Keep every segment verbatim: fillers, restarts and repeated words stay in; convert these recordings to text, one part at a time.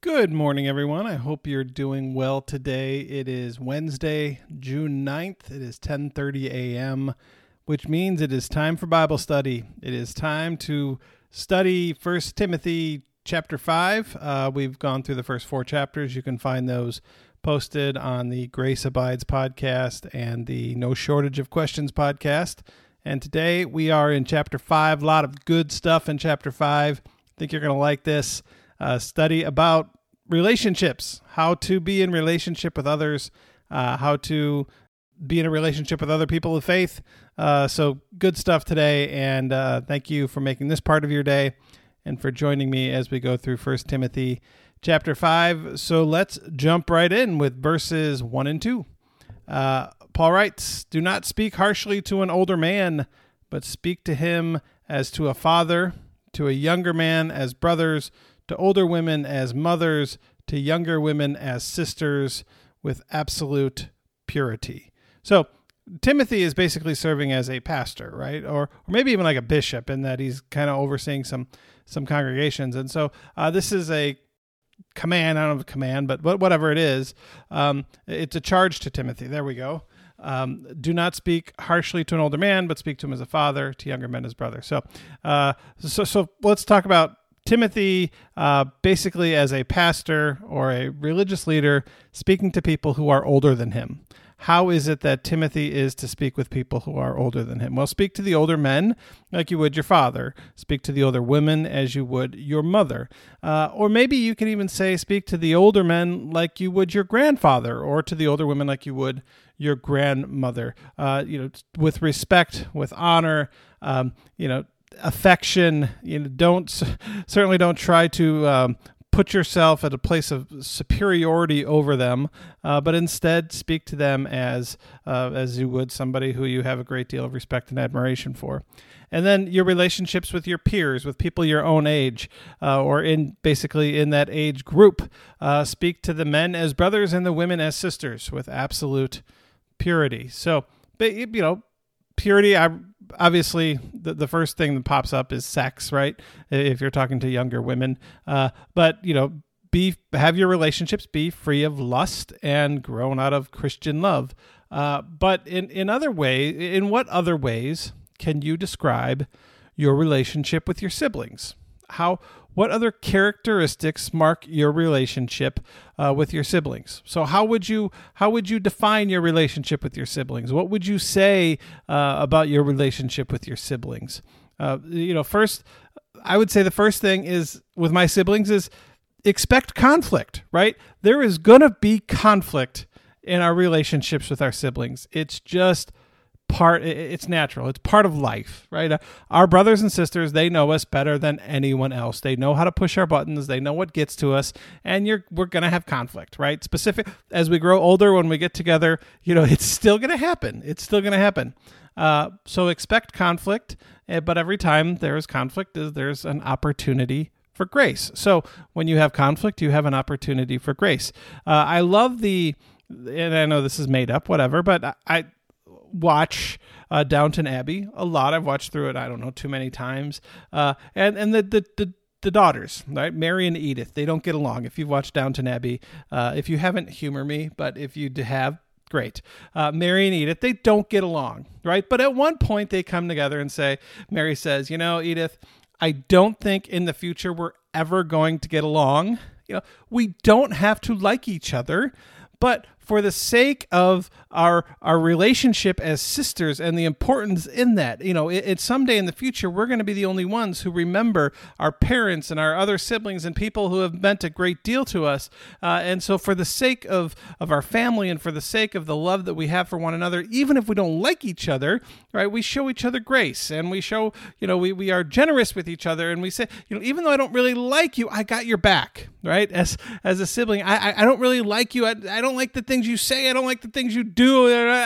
Good morning, everyone. I hope you're doing well today. It is Wednesday, June ninth. It is ten thirty a.m., which means it is time for Bible study. It is time to study First Timothy chapter five. Uh, we've gone through the first four chapters. You can find those posted on the Grace Abides podcast and the No Shortage of Questions podcast. And today we are in chapter five. A lot of good stuff in chapter five. I think you're going to like this. Uh, study about relationships, how to be in relationship with others, uh, how to be in a relationship with other people of faith. Uh, so good stuff today, and uh, thank you for making this part of your day and for joining me as we go through First Timothy chapter five. So let's jump right in with verses one and two. Uh, Paul writes, "Do not speak harshly to an older man, but speak to him as to a father, to a younger man as brothers, to older women as mothers, to younger women as sisters, with absolute purity." So Timothy is basically serving as a pastor, right? Or, or maybe even like a bishop, in that he's kind of overseeing some some congregations. And so uh, this is a command, I don't know if command, but whatever it is, um, it's a charge to Timothy. There we go. Um, do not speak harshly to an older man, but speak to him as a father, to younger men as brother. So, uh, so, so let's talk about Timothy, uh, basically as a pastor or a religious leader, speaking to people who are older than him. How is it that Timothy is to speak with people who are older than him? Well, speak to the older men like you would your father. Speak to the older women as you would your mother. Uh, or maybe you can even say speak to the older men like you would your grandfather, or to the older women like you would your grandmother. Uh, you know, with respect, with honor, um, you know, affection. You know, don't certainly don't try to um, put yourself at a place of superiority over them, uh, but instead speak to them as uh, as you would somebody who you have a great deal of respect and admiration for. And then your relationships with your peers, with people your own age, uh, or in basically in that age group, uh, speak to the men as brothers and the women as sisters with absolute purity. So, but, you know, purity, I. Obviously, the, the first thing that pops up is sex, right? If you're talking to younger women, uh, but you know, be have your relationships be free of lust and grown out of Christian love. Uh, but in in other way, in what other ways can you describe your relationship with your siblings? How? What other characteristics mark your relationship uh, with your siblings? So, how would you how would you define your relationship with your siblings? What would you say uh, about your relationship with your siblings? Uh, you know, first, I would say the first thing is with my siblings is expect conflict. Right? There is gonna be conflict in our relationships with our siblings. It's just. Part it's natural. It's part of life, right? Our brothers and sisters, they know us better than anyone else. They know how to push our buttons. They know what gets to us, and you're we're gonna have conflict, right? Specific as we grow older, when we get together, you know, it's still gonna happen. It's still gonna happen. Uh, so expect conflict, but every time there is conflict, there's an opportunity for grace. So when you have conflict, you have an opportunity for grace. Uh, I love the, and I know this is made up, whatever, but I. watch uh, Downton Abbey a lot. I've watched through it, I don't know, too many times. Uh, and and the, the, the, the daughters, right? Mary and Edith, they don't get along. If you've watched Downton Abbey, uh, if you haven't, humor me, but if you have, great. Uh, Mary and Edith, they don't get along, right? But at one point they come together and say, Mary says, you know, Edith, I don't think in the future we're ever going to get along. You know, we don't have to like each other, but for the sake of our our relationship as sisters and the importance in that, you know, it, it someday in the future, we're going to be the only ones who remember our parents and our other siblings and people who have meant a great deal to us. Uh, and so for the sake of, of our family and for the sake of the love that we have for one another, even if we don't like each other, right, we show each other grace and we show, you know, we, we are generous with each other. And we say, you know, even though I don't really like you, I got your back, right? As as a sibling, I, I, I don't really like you. I, I don't like the thing you say, I don't like the things you do,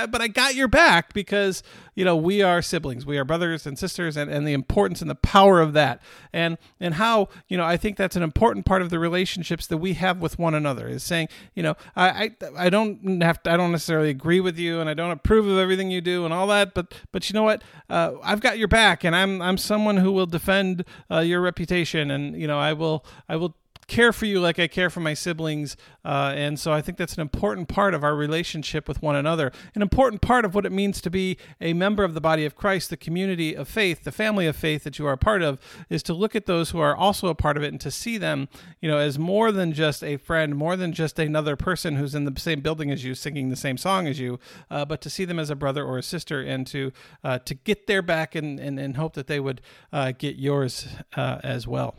but I got your back because, you know, we are siblings, we are brothers and sisters, and, and the importance and the power of that, and and how, you know, I think that's an important part of the relationships that we have with one another, is saying, you know, I I, I don't have to, I don't necessarily agree with you, and I don't approve of everything you do and all that, but but you know what, uh, I've got your back, and I'm I'm someone who will defend uh, your reputation, and you know, I will I will care for you like I care for my siblings. Uh, and so I think that's an important part of our relationship with one another, an important part of what it means to be a member of the body of Christ, the community of faith, the family of faith that you are a part of, is to look at those who are also a part of it and to see them, you know, as more than just a friend, more than just another person who's in the same building as you, singing the same song as you, uh, but to see them as a brother or a sister, and to uh, to get their back and, and, and hope that they would uh, get yours uh, as well.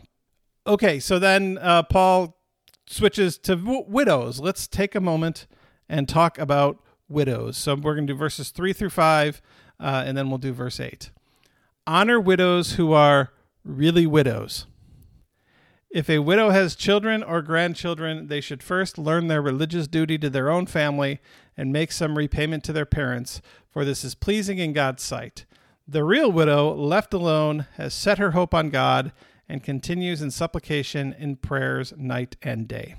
Okay, so then uh, Paul switches to w- widows. Let's take a moment and talk about widows. So we're going to do verses three through five, uh, and then we'll do verse eight. Honor widows who are really widows. If a widow has children or grandchildren, they should first learn their religious duty to their own family and make some repayment to their parents, for this is pleasing in God's sight. The real widow, left alone, has set her hope on God and continues in supplication in prayers night and day.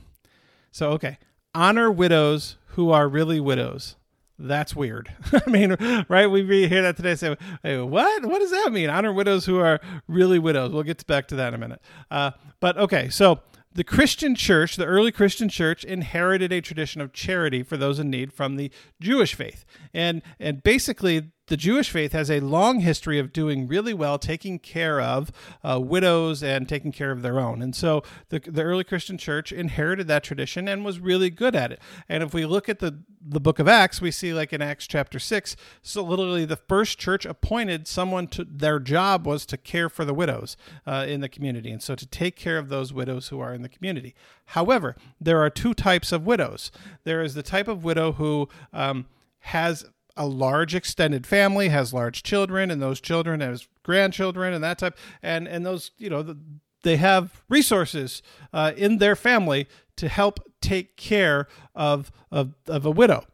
So, okay, honor widows who are really widows. That's weird. I mean, right? We hear that today and say, hey, what? What does that mean? Honor widows who are really widows. We'll get back to that in a minute. Uh, but okay, so the Christian church, the early Christian church, inherited a tradition of charity for those in need from the Jewish faith. And and basically, the Jewish faith has a long history of doing really well, taking care of uh, widows and taking care of their own. And so the, the early Christian church inherited that tradition and was really good at it. And if we look at the, the book of Acts, we see like in Acts chapter six, so literally the first church appointed someone to, their job was to care for the widows uh, in the community. And so to take care of those widows who are in the community. However, there are two types of widows. There is the type of widow who um, has a large extended family, has large children, and those children has grandchildren and that type. And, and those, you know, the, they have resources uh, in their family to help take care of, of, of a widow.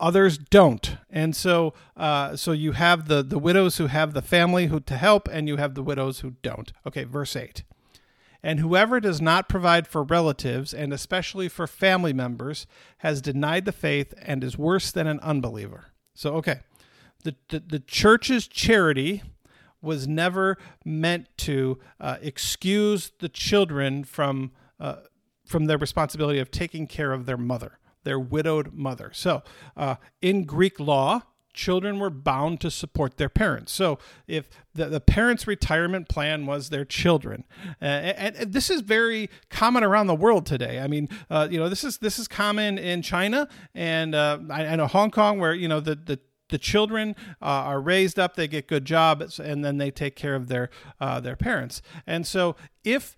Others don't. And so, uh, so you have the, the widows who have the family who to help, and you have the widows who don't. Okay. Verse eight. And whoever does not provide for relatives, and especially for family members, has denied the faith and is worse than an unbeliever. So, okay, the, the, the church's charity was never meant to uh, excuse the children from uh, from their responsibility of taking care of their mother, their widowed mother. So, uh, in Greek law, children were bound to support their parents. So if the, the parents' retirement plan was their children, uh, and, and this is very common around the world today. I mean, uh, you know, this is this is common in China and uh, I, I know Hong Kong, where you know the the, the children uh, are raised up, they get good jobs, and then they take care of their uh, their parents. And so if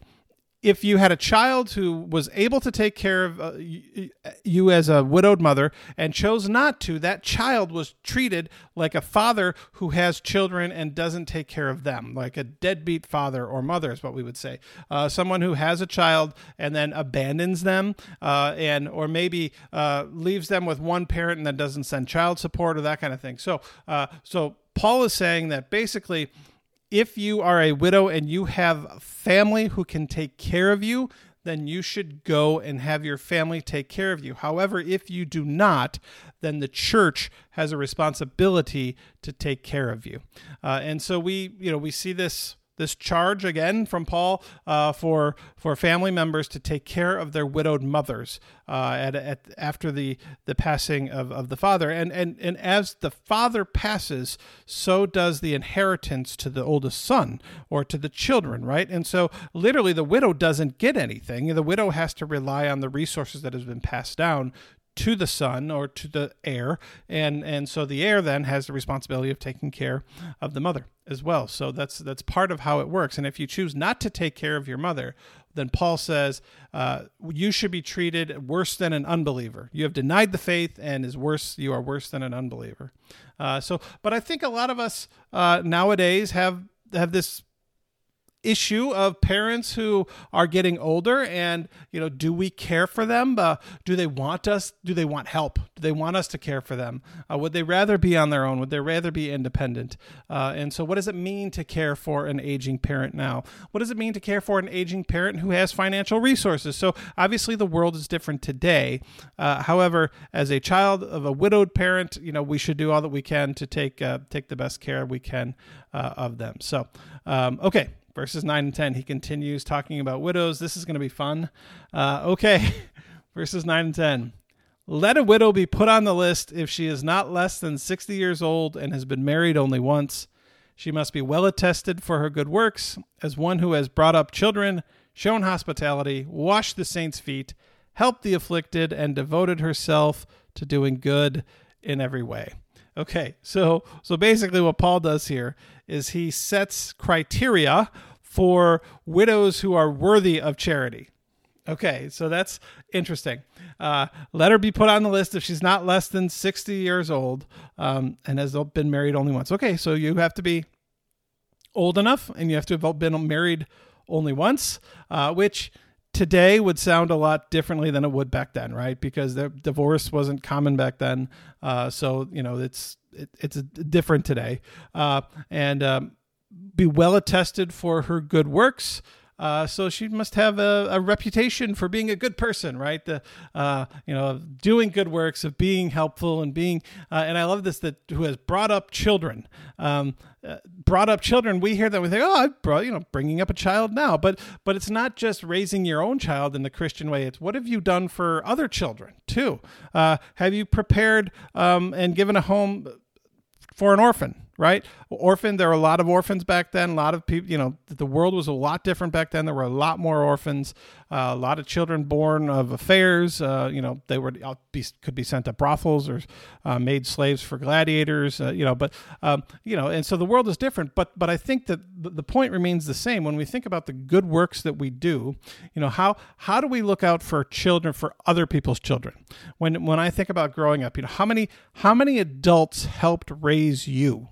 If you had a child who was able to take care of uh, you, you as a widowed mother and chose not to, that child was treated like a father who has children and doesn't take care of them, like a deadbeat father or mother is what we would say. Uh, someone who has a child and then abandons them uh, and or maybe uh, leaves them with one parent and then doesn't send child support or that kind of thing. So, uh, so Paul is saying that basically, if you are a widow and you have family who can take care of you, then you should go and have your family take care of you. However, if you do not, then the church has a responsibility to take care of you. Uh, and so we, you know, we see this this charge again from Paul uh, for for family members to take care of their widowed mothers uh, at, at after the the passing of, of the father, and and and as the father passes, so does the inheritance to the oldest son or to the children, right? And so literally, the widow doesn't get anything. The widow has to rely on the resources that has been passed down to the son or to the heir, and and so the heir then has the responsibility of taking care of the mother as well. So that's that's part of how it works. And if you choose not to take care of your mother, then Paul says uh, you should be treated worse than an unbeliever. You have denied the faith, and is worse. You are worse than an unbeliever. Uh, so, but I think a lot of us uh, nowadays have have this issue of parents who are getting older, and you know, do we care for them? Uh, do they want us? Do they want help? Do they want us to care for them? Uh, would they rather be on their own? Would they rather be independent? Uh, and so, what does it mean to care for an aging parent now? What does it mean to care for an aging parent who has financial resources? So obviously, the world is different today. Uh, however, as a child of a widowed parent, you know, we should do all that we can to take uh, take the best care we can uh, of them. So, um, okay. Verses nine and ten, he continues talking about widows. This is going to be fun. Uh, okay, verses nine and ten. Let a widow be put on the list if she is not less than sixty years old and has been married only once. She must be well attested for her good works, as one who has brought up children, shown hospitality, washed the saints' feet, helped the afflicted, and devoted herself to doing good in every way. Okay, so so basically what Paul does here is he sets criteria for widows who are worthy of charity. Okay, so that's interesting. Uh, let her be put on the list if she's not less than sixty years old um, and has been married only once. Okay, so you have to be old enough and you have to have been married only once, uh, which today would sound a lot differently than it would back then, right? Because the divorce wasn't common back then. Uh, so, you know, it's it, it's different today. Uh, and um, be well attested for her good works. Uh, so she must have a, a reputation for being a good person, right? The, uh, you know, of doing good works, of being helpful and being, uh, and I love this, that who has brought up children, um, uh, brought up children. We hear that we think, oh, I brought, you know, bringing up a child now, but, but it's not just raising your own child in the Christian way. It's what have you done for other children too? Uh, have you prepared, um, and given a home for an orphan? Right? Orphan, there were a lot of orphans back then. A lot of people, you know, the world was a lot different back then. There were a lot more orphans, uh, a lot of children born of affairs. Uh, you know, they were be, could be sent to brothels or uh, made slaves for gladiators, uh, you know, but, um, you know, and so the world is different. But but I think that the point remains the same. When we think about the good works that we do, you know, how how do we look out for children, for other people's children? When when I think about growing up, you know, how many how many adults helped raise you?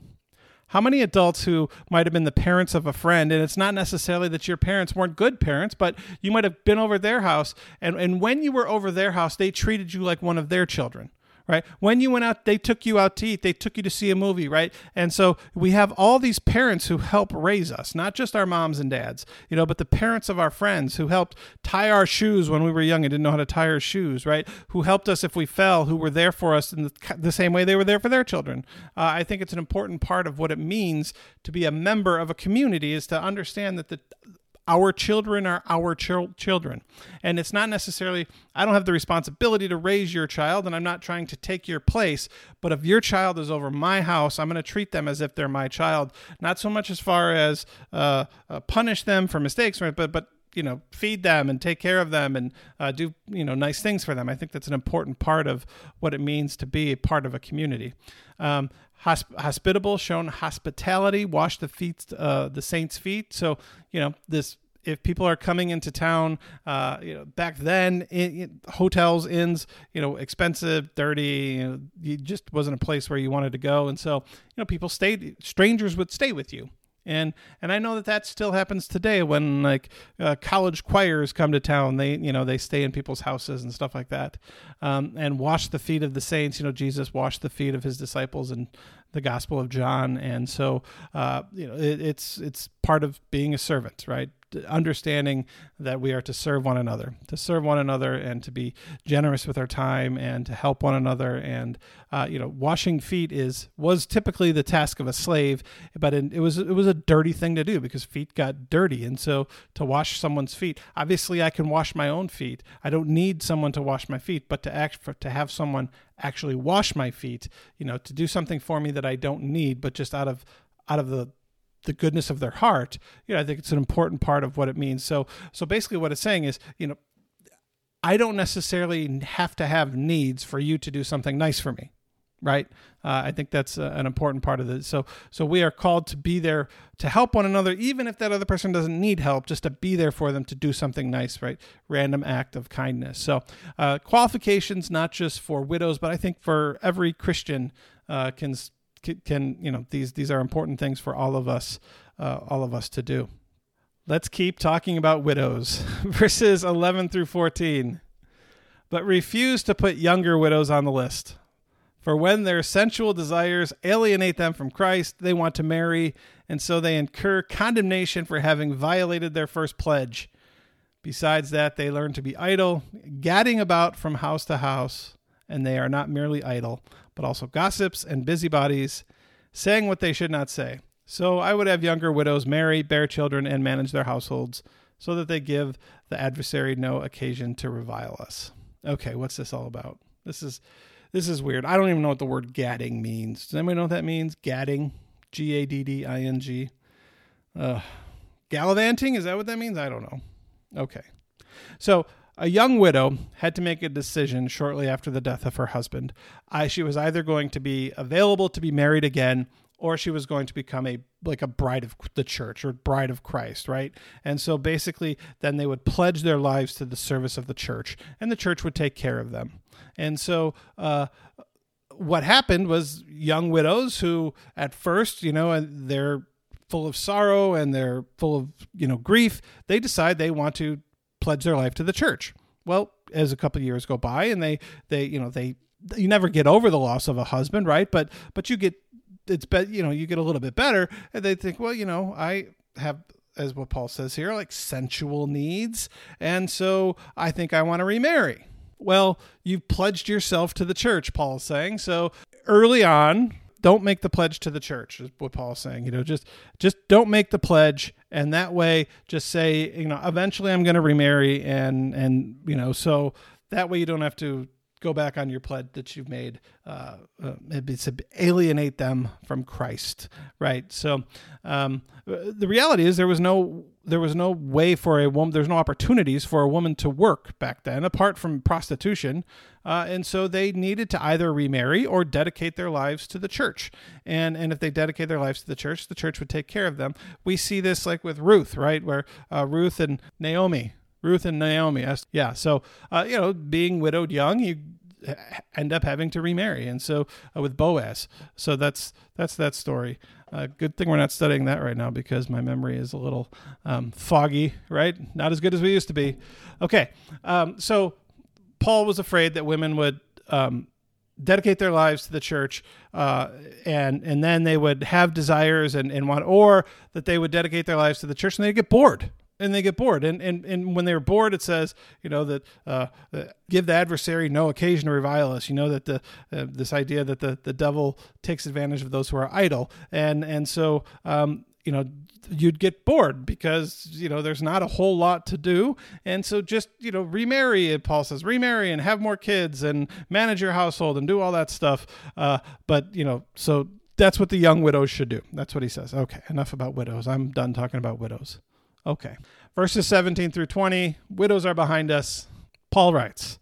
How many adults who might have been the parents of a friend, and it's not necessarily that your parents weren't good parents, but you might have been over their house, and, and when you were over their house, they treated you like one of their children, right? When you went out, they took you out to eat, they took you to see a movie, right? And so we have all these parents who help raise us, not just our moms and dads, you know, but the parents of our friends who helped tie our shoes when we were young and didn't know how to tie our shoes, right? Who helped us if we fell, who were there for us in the, the same way they were there for their children. Uh, I think it's an important part of what it means to be a member of a community is to understand that the Our children are our ch- children. And it's not necessarily, I don't have the responsibility to raise your child, and I'm not trying to take your place. But if your child is over my house, I'm going to treat them as if they're my child. Not so much as far as uh, uh, punish them for mistakes, right? but but you know, feed them and take care of them and uh, do, you know, nice things for them. I think that's an important part of what it means to be a part of a community. Um, hosp- hospitable, shown hospitality, wash the feet, uh, the saints' feet. So, you know, this, if people are coming into town, uh, you know, back then in, in, hotels, inns, you know, expensive, dirty, you know, you just wasn't a place where you wanted to go. And so, you know, people stayed, strangers would stay with you. And and I know that that still happens today when like uh, college choirs come to town. They, you know, they stay in people's houses and stuff like that, um, and wash the feet of the saints. You know, Jesus washed the feet of his disciples in the Gospel of John. And so, uh, you know, it, it's it's part of being a servant, right? Understanding that we are to serve one another, to serve one another and to be generous with our time and to help one another. And, uh, you know, washing feet is, was typically the task of a slave, but in, it was, it was a dirty thing to do because feet got dirty. And so to wash someone's feet, obviously I can wash my own feet. I don't need someone to wash my feet, but to act for, to have someone actually wash my feet, you know, to do something for me that I don't need, but just out of, out of the, the goodness of their heart, you know, I think it's an important part of what it means. So, so basically what it's saying is, you know, I don't necessarily have to have needs for you to do something nice for me. Right. Uh, I think that's uh, an important part of it. So, so we are called to be there to help one another, even if that other person doesn't need help, just to be there for them, to do something nice, right? Random act of kindness. So, uh, qualifications, not just for widows, but I think for every Christian, uh, can, Can you know these these are important things for all of us, uh, all of us to do. Let's keep talking about widows. Verses eleven through fourteen. But refuse to put younger widows on the list, for when their sensual desires alienate them from Christ, they want to marry, and so they incur condemnation for having violated their first pledge. Besides that, they learn to be idle, gadding about from house to house, and they are not merely idle, but also gossips and busybodies, saying what they should not say. So I would have younger widows marry, bear children, and manage their households so that they give the adversary no occasion to revile us. Okay, what's this all about? This is this is weird. I don't even know what the word gadding means. Does anybody know what that means? Gadding, G A D D I N G. Uh, gallivanting, is that what that means? I don't know. Okay. So a young widow had to make a decision shortly after the death of her husband. I, she was either going to be available to be married again, or she was going to become a like a bride of the church or bride of Christ, right? And so basically then they would pledge their lives to the service of the church, and the church would take care of them. And so uh, what happened was young widows who at first, you know, they're full of sorrow and they're full of, you know, grief, they decide they want to pledge their life to the church. Well, as a couple of years go by and they, they, you know, they, you never get over the loss of a husband, right? But, but you get, it's better, you know, you get a little bit better, and they think, well, you know, I have, as what Paul says here, like sensual needs. And so I think I want to remarry. Well, you've pledged yourself to the church, Paul is saying. So early on, don't make the pledge to the church, is what Paul's saying. You know, just just don't make the pledge, and that way just say, you know, eventually I'm going to remarry, and and you know, so that way you don't have to go back on your pledge that you've made. Uh, uh, it's to alienate them from Christ, right? So um, the reality is there was no there was no way for a woman. There's no opportunities for a woman to work back then, apart from prostitution, uh, and so they needed to either remarry or dedicate their lives to the church. And and if they dedicate their lives to the church, the church would take care of them. We see this like with Ruth, right, where uh, Ruth and Naomi. Ruth and Naomi. Yeah. So, uh, you know, being widowed young, you end up having to remarry. And so uh, with Boaz. So that's, that's that story. Uh, good thing we're not studying that right now because my memory is a little um, foggy, right? Not as good as we used to be. Okay. Um, so Paul was afraid that women would um, dedicate their lives to the church uh, and, and then they would have desires and, and want, or that they would dedicate their lives to the church and they'd get bored. And they get bored. And, and and when they're bored, it says, you know, that uh, give the adversary no occasion to revile us. You know, that the uh, this idea that the, the devil takes advantage of those who are idle. And and so, um, you know, you'd get bored because, you know, there's not a whole lot to do. And so just, you know, remarry, Paul says, remarry and have more kids and manage your household and do all that stuff. Uh, but, you know, so that's what the young widows should do. That's what he says. Okay, enough about widows. I'm done talking about widows. Okay. Verses seventeen through twenty, widows are behind us. Paul writes,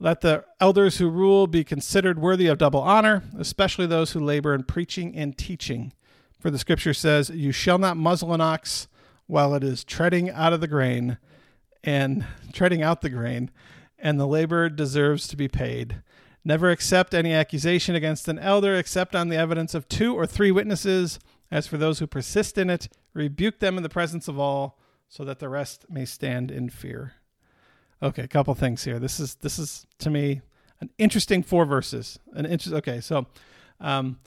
"Let the elders who rule be considered worthy of double honor, especially those who labor in preaching and teaching. For the scripture says, you shall not muzzle an ox while it is treading out of the grain and treading out the grain, and the laborer deserves to be paid. Never accept any accusation against an elder except on the evidence of two or three witnesses. As for those who persist in it, rebuke them in the presence of all, so that the rest may stand in fear." Okay, a couple things here. This is this is to me an interesting four verses. An interest. Okay, so, um,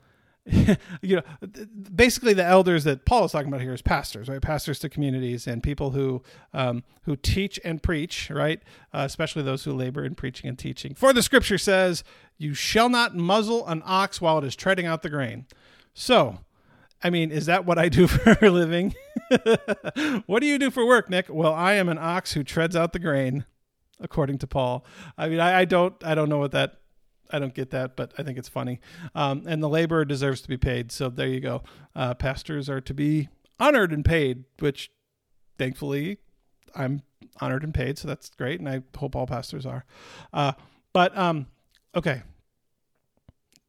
you know, basically the elders that Paul is talking about here is pastors, right? Pastors to communities and people who um, who teach and preach, right? Uh, especially those who labor in preaching and teaching. For the scripture says, "You shall not muzzle an ox while it is treading out the grain." So, I mean, is that what I do for a living? What do you do for work, Nick? Well, I am an ox who treads out the grain, according to Paul. I mean, I, I don't, I don't know what that, I don't get that, but I think it's funny. Um, and the laborer deserves to be paid. So there you go. Uh, pastors are to be honored and paid, which thankfully I'm honored and paid. So that's great. And I hope all pastors are, uh, but, um, okay.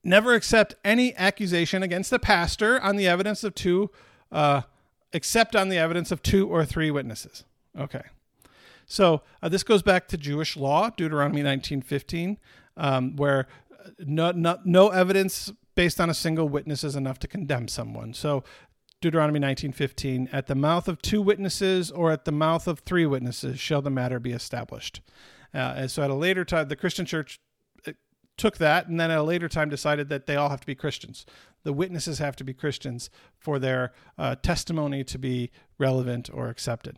Never accept any accusation against the pastor on the evidence of two, uh, except on the evidence of two or three witnesses. Okay. So uh, this goes back to Jewish law, Deuteronomy nineteen fifteen, um, where no, no, no evidence based on a single witness is enough to condemn someone. So Deuteronomy nineteen fifteen, "At the mouth of two witnesses or at the mouth of three witnesses shall the matter be established." Uh, and so at a later time, the Christian church took that and then at a later time decided that they all have to be Christians. The witnesses have to be Christians for their uh, testimony to be relevant or accepted.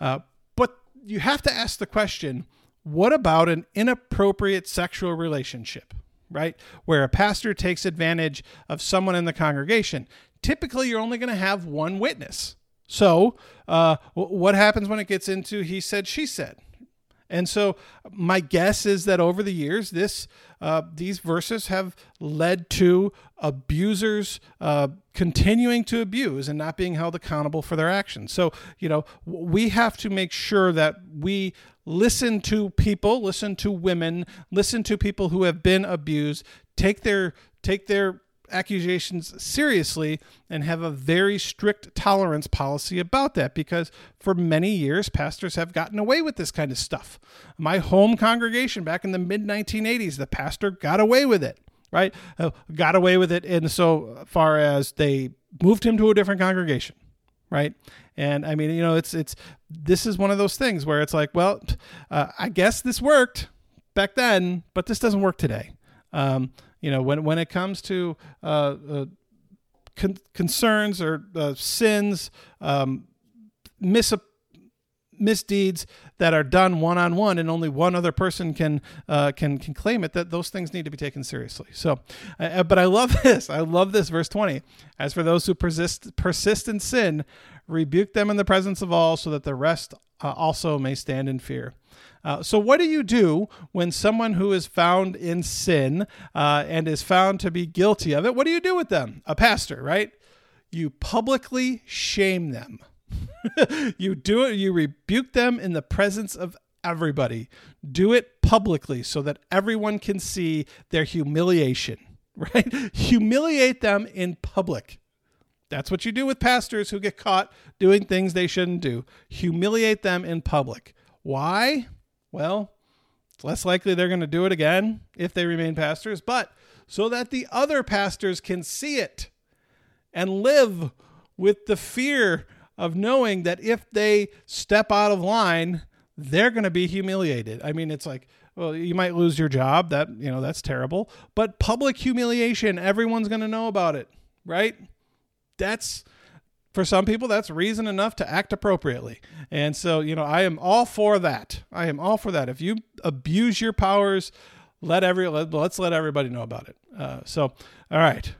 Uh, but you have to ask the question, what about an inappropriate sexual relationship, right? Where a pastor takes advantage of someone in the congregation, typically you're only going to have one witness. So uh, what happens when it gets into he said, she said? And so my guess is that over the years, this uh, these verses have led to abusers uh, continuing to abuse and not being held accountable for their actions. So, you know, we have to make sure that we listen to people, listen to women, listen to people who have been abused, take their take their accusations seriously, and have a very strict tolerance policy about that, because for many years pastors have gotten away with this kind of stuff. My home congregation back in the mid nineteen eighties, the pastor got away with it, right? Uh, got away with it in so far as they moved him to a different congregation, right? And I mean, you know, it's, it's, this is one of those things where it's like, well, uh, I guess this worked back then, but this doesn't work today. Um, You know, when when it comes to uh, uh, con- concerns or uh, sins, um, mis- misdeeds that are done one on one, and only one other person can uh, can can claim it, that those things need to be taken seriously. So, uh, but I love this. I love this verse twenty. As for those who persist persist in sin, rebuke them in the presence of all, so that the rest uh, also may stand in fear. Uh, so what do you do when someone who is found in sin uh, and is found to be guilty of it? What do you do with them? A pastor, right? You publicly shame them. You do it. You rebuke them in the presence of everybody. Do it publicly so that everyone can see their humiliation, right? Humiliate them in public. That's what you do with pastors who get caught doing things they shouldn't do. Humiliate them in public. Why? Well, it's less likely they're going to do it again if they remain pastors, but so that the other pastors can see it and live with the fear of knowing that if they step out of line, they're going to be humiliated. I mean, it's like, well, you might lose your job. That, you know, that's terrible, but public humiliation, everyone's going to know about it, right? That's, for some people, that's reason enough to act appropriately. And so, you know, I am all for that. I am all for that. If you abuse your powers, let every let, let's let everybody know about it. Uh, so, all right.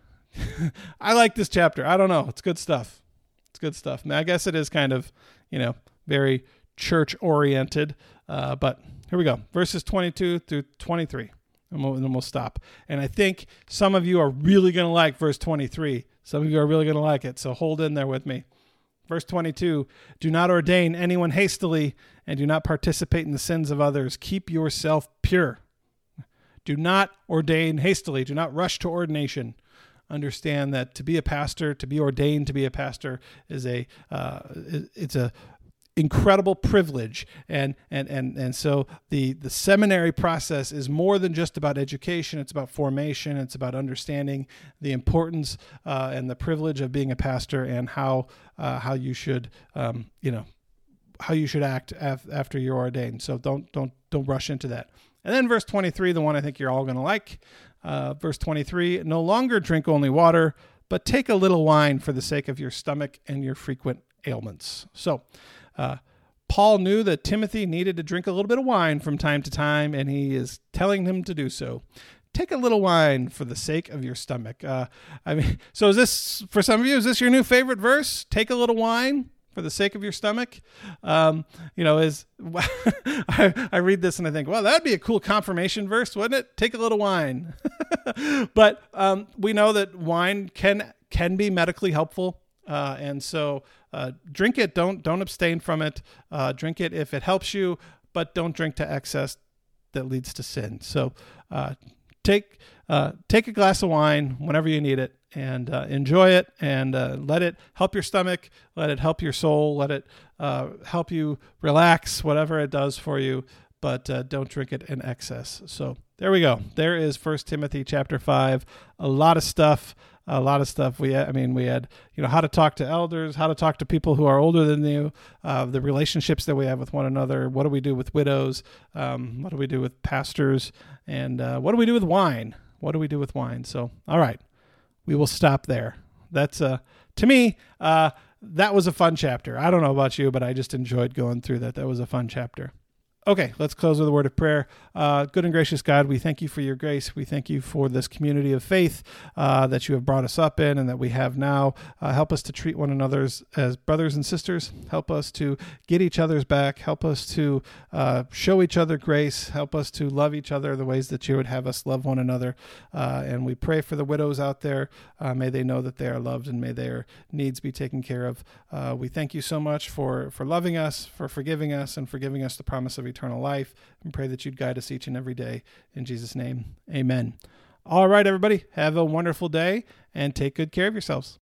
I like this chapter. I don't know. It's good stuff. It's good stuff. I mean, I guess it is kind of, you know, very church-oriented. Uh, but here we go. Verses twenty-two through twenty-three. And we'll, and we'll stop. And I think some of you are really going to like verse twenty-three. Some of you are really going to like it, so hold in there with me. Verse twenty-two, do not ordain anyone hastily, and do not participate in the sins of others. Keep yourself pure. Do not ordain hastily. Do not rush to ordination. Understand that to be a pastor, to be ordained to be a pastor, is a uh, it's a incredible privilege. And and and and so the the seminary process is more than just about education. It's about formation. It's about understanding the importance uh, and the privilege of being a pastor, and how uh, how you should um, you know how you should act af- after you're ordained. So don't don't don't rush into that. And then verse twenty-three, the one I think you're all going to like. Uh, verse twenty-three: no longer drink only water, but take a little wine for the sake of your stomach and your frequent ailments. So. Uh, Paul knew that Timothy needed to drink a little bit of wine from time to time, and he is telling him to do so. Take a little wine for the sake of your stomach. Uh, I mean, so is this, for some of you, is this your new favorite verse? Take a little wine for the sake of your stomach. Um, you know, is I, I read this and I think, well, that'd be a cool confirmation verse, wouldn't it? Take a little wine. But um, we know that wine can can be medically helpful. Uh, and so uh, drink it. Don't don't abstain from it. Uh, drink it if it helps you, but don't drink to excess that leads to sin. So uh, take uh, take a glass of wine whenever you need it, and uh, enjoy it, and uh, let it help your stomach. Let it help your soul. Let it uh, help you relax, whatever it does for you, but uh, don't drink it in excess. So there we go. There is First Timothy chapter five. A lot of stuff. A lot of stuff. We, I mean, we had, you know, how to talk to elders, how to talk to people who are older than you, uh, the relationships that we have with one another. What do we do with widows? Um, what do we do with pastors? And uh, what do we do with wine? What do we do with wine? So, all right, we will stop there. That's uh, to me, uh, that was a fun chapter. I don't know about you, but I just enjoyed going through that. That was a fun chapter. Okay, let's close with a word of prayer. Uh, good and gracious God, we thank you for your grace. We thank you for this community of faith uh, that you have brought us up in and that we have now. Uh, help us to treat one another as brothers and sisters. Help us to get each other's back. Help us to uh, show each other grace. Help us to love each other the ways that you would have us love one another. Uh, and we pray for the widows out there. Uh, may they know that they are loved and may their needs be taken care of. Uh, we thank you so much for, for loving us, for forgiving us, and for giving us the promise of eternal life, and pray that you'd guide us each and every day. In Jesus' name, amen. All right, everybody, have a wonderful day and take good care of yourselves.